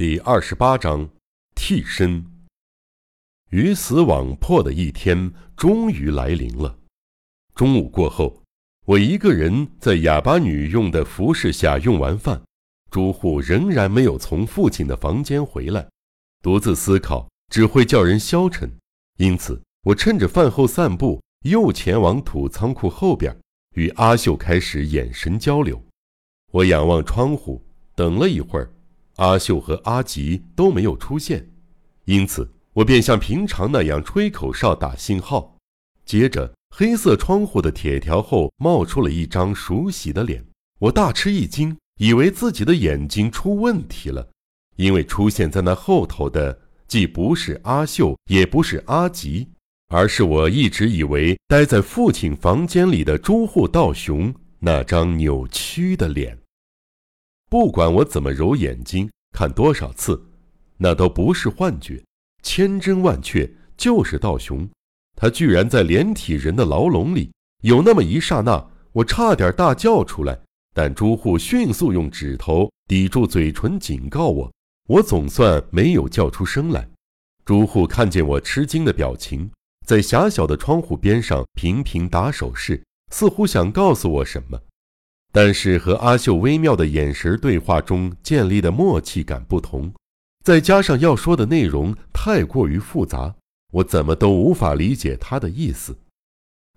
第28章替身。鱼死网破的一天终于来临了。中午过后，我一个人在哑巴女用的服侍下用完饭，朱户仍然没有从父亲的房间回来，独自思考只会叫人消沉，因此我趁着饭后散步，又前往土仓库后边，与阿秀开始眼神交流。我仰望窗户，等了一会儿，阿秀和阿吉都没有出现，因此我便像平常那样吹口哨打信号。接着黑色窗户的铁条后冒出了一张熟悉的脸，我大吃一惊，以为自己的眼睛出问题了，因为出现在那后头的既不是阿秀也不是阿吉，而是我一直以为待在父亲房间里的朱户道雄那张扭曲的脸。不管我怎么揉眼睛看多少次，那都不是幻觉，千真万确就是道雄，他居然在连体人的牢笼里。有那么一刹那，我差点大叫出来，但朱户迅速用指头抵住嘴唇警告我，我总算没有叫出声来。朱户看见我吃惊的表情，在狭小的窗户边上频频打手势，似乎想告诉我什么，但是和阿秀微妙的眼神对话中建立的默契感不同，再加上要说的内容太过于复杂，我怎么都无法理解他的意思。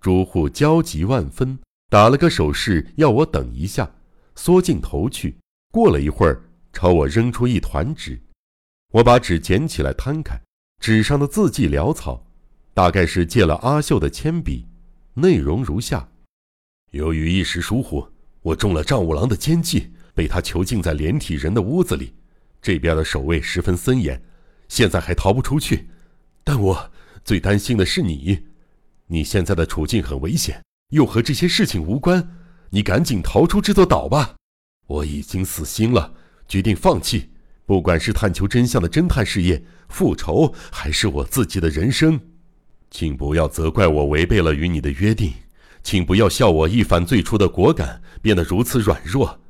朱户焦急万分，打了个手势要我等一下，缩进头去，过了一会儿朝我扔出一团纸。我把纸捡起来摊开，纸上的字迹潦草，大概是借了阿秀的铅笔，内容如下：由于一时疏忽，我中了丈五郎的奸计，被他囚禁在连体人的屋子里，这边的守卫十分森严，现在还逃不出去，但我最担心的是你现在的处境很危险，又和这些事情无关，你赶紧逃出这座岛吧。我已经死心了，决定放弃，不管是探求真相的侦探事业、复仇，还是我自己的人生。请不要责怪我违背了与你的约定，请不要笑我一反最初的果敢，变得如此软弱。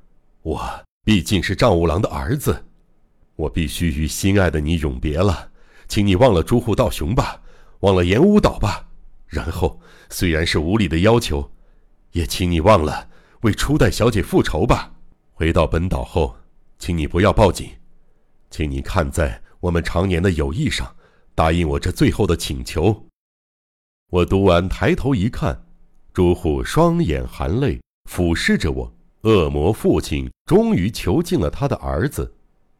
我毕竟是丈五郎的儿子，我必须与心爱的你永别了。请你忘了朱户道雄吧，忘了岩屋岛吧，然后虽然是无理的要求，也请你忘了为初代小姐复仇吧。回到本岛后，请你不要报警，请你看在我们常年的友谊上，答应我这最后的请求。我读完抬头一看，朱户双眼含泪俯视着我，恶魔父亲终于囚禁了他的儿子。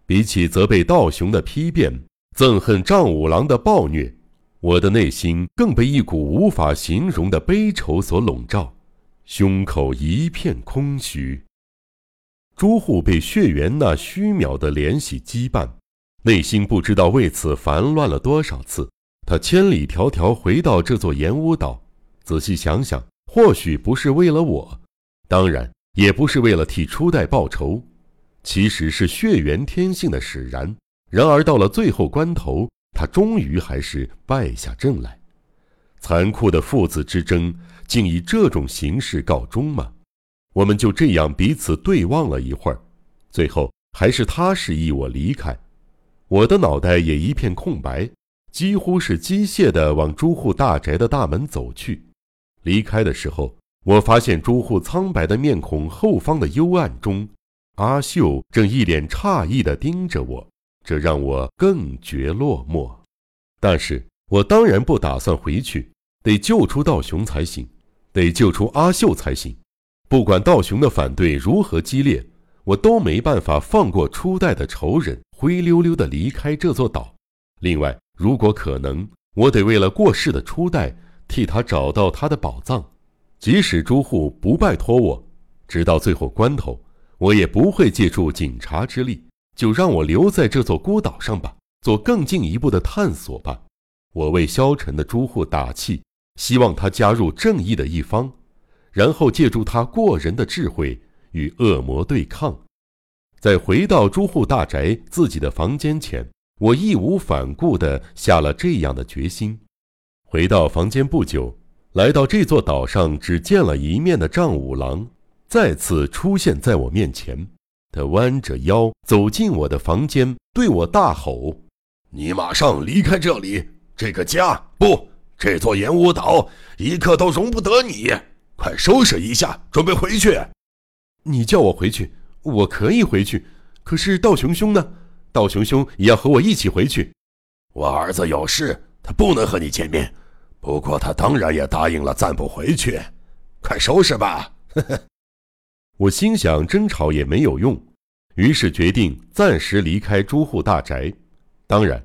比起责备道雄的批辩，憎恨丈五郎的暴虐，我的内心更被一股无法形容的悲愁所笼罩，胸口一片空虚。朱户被血缘那虚渺的联系羁绊，内心不知道为此烦乱了多少次。他千里迢迢回到这座岩屋岛，仔细想想，或许不是为了我，当然也不是为了替初代报仇，其实是血缘天性的使然。然而到了最后关头，他终于还是败下阵来。残酷的父子之争竟以这种形式告终吗？我们就这样彼此对望了一会儿，最后还是他示意我离开。我的脑袋也一片空白，几乎是机械地往朱户大宅的大门走去。离开的时候，我发现朱户苍白的面孔后方的幽暗中，阿秀正一脸诧异地盯着我，这让我更觉落寞。但是我当然不打算回去，得救出道雄才行，得救出阿秀才行。不管道雄的反对如何激烈，我都没办法放过初代的仇人，灰溜溜地离开这座岛。另外，如果可能，我得为了过世的初代替他找到他的宝藏，即使朱户不拜托我，直到最后关头，我也不会借助警察之力。就让我留在这座孤岛上吧，做更进一步的探索吧。我为消沉的朱户打气，希望他加入正义的一方，然后借助他过人的智慧与恶魔对抗。在回到朱户大宅自己的房间前，我义无反顾地下了这样的决心。回到房间不久，来到这座岛上只见了一面的丈五郎再次出现在我面前。他弯着腰走进我的房间，对我大吼：“你马上离开这里！这个家，不，这座盐屋岛一刻都容不得你！快收拾一下，准备回去！”你叫我回去，我可以回去，可是道熊兄呢？道熊兄也要和我一起回去。我儿子有事，他不能和你见面，不过他当然也答应了暂不回去。快收拾吧！我心想争吵也没有用，于是决定暂时离开朱户大宅。当然，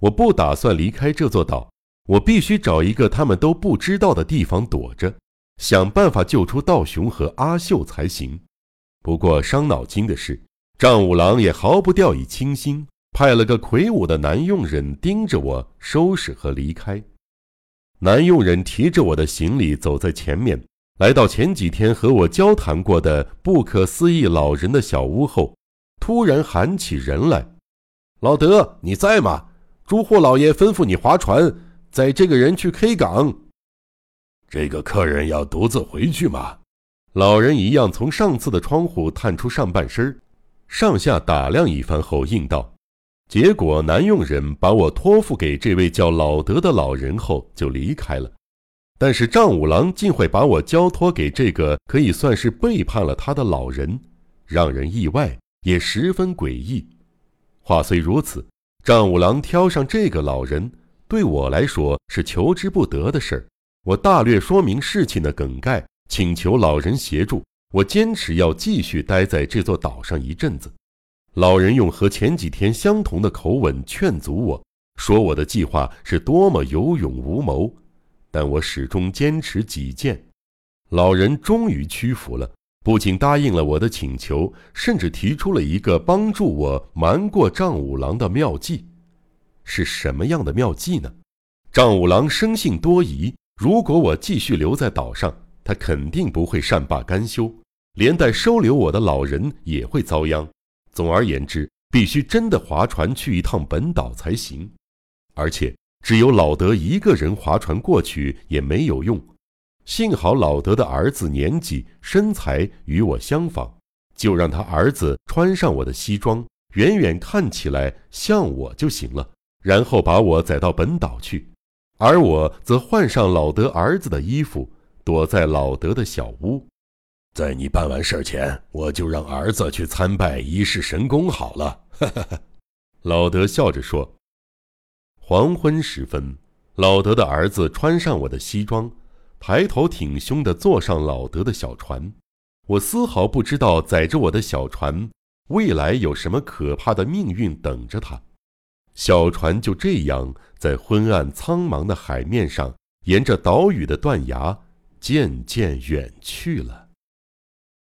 我不打算离开这座岛，我必须找一个他们都不知道的地方躲着，想办法救出道雄和阿秀才行。不过伤脑筋的是，丈五郎也毫不掉以轻心，派了个魁梧的男佣人盯着我收拾和离开。男佣人提着我的行李走在前面，来到前几天和我交谈过的不可思议老人的小屋后，突然喊起人来：“老德，你在吗？朱户老爷吩咐你划船，载这个人去 K 港。”“这个客人要独自回去吗？”老人一样从上次的窗户探出上半身，上下打量一番后应道。结果男佣人把我托付给这位叫老德的老人后就离开了。但是丈五郎竟会把我交托给这个可以算是背叛了他的老人，让人意外，也十分诡异。话虽如此，丈五郎挑上这个老人，对我来说是求之不得的事儿。我大略说明事情的梗概，请求老人协助。我坚持要继续待在这座岛上一阵子。老人用和前几天相同的口吻劝阻我，说我的计划是多么有勇无谋。但我始终坚持己见，老人终于屈服了，不仅答应了我的请求，甚至提出了一个帮助我瞒过丈五郎的妙计。是什么样的妙计呢？丈五郎生性多疑，如果我继续留在岛上，他肯定不会善罢甘休，连带收留我的老人也会遭殃。总而言之，必须真的划船去一趟本岛才行，而且只有老德一个人划船过去也没有用。幸好老德的儿子年纪身材与我相仿，就让他儿子穿上我的西装，远远看起来像我就行了，然后把我载到本岛去。而我则换上老德儿子的衣服，躲在老德的小屋。在你办完事前，我就让儿子去参拜一世神功好了。老德笑着说。黄昏时分，老德的儿子穿上我的西装，抬头挺胸地坐上老德的小船。我丝毫不知道载着我的小船，未来有什么可怕的命运等着他。小船就这样在昏暗苍茫的海面上，沿着岛屿的断崖渐渐远去了。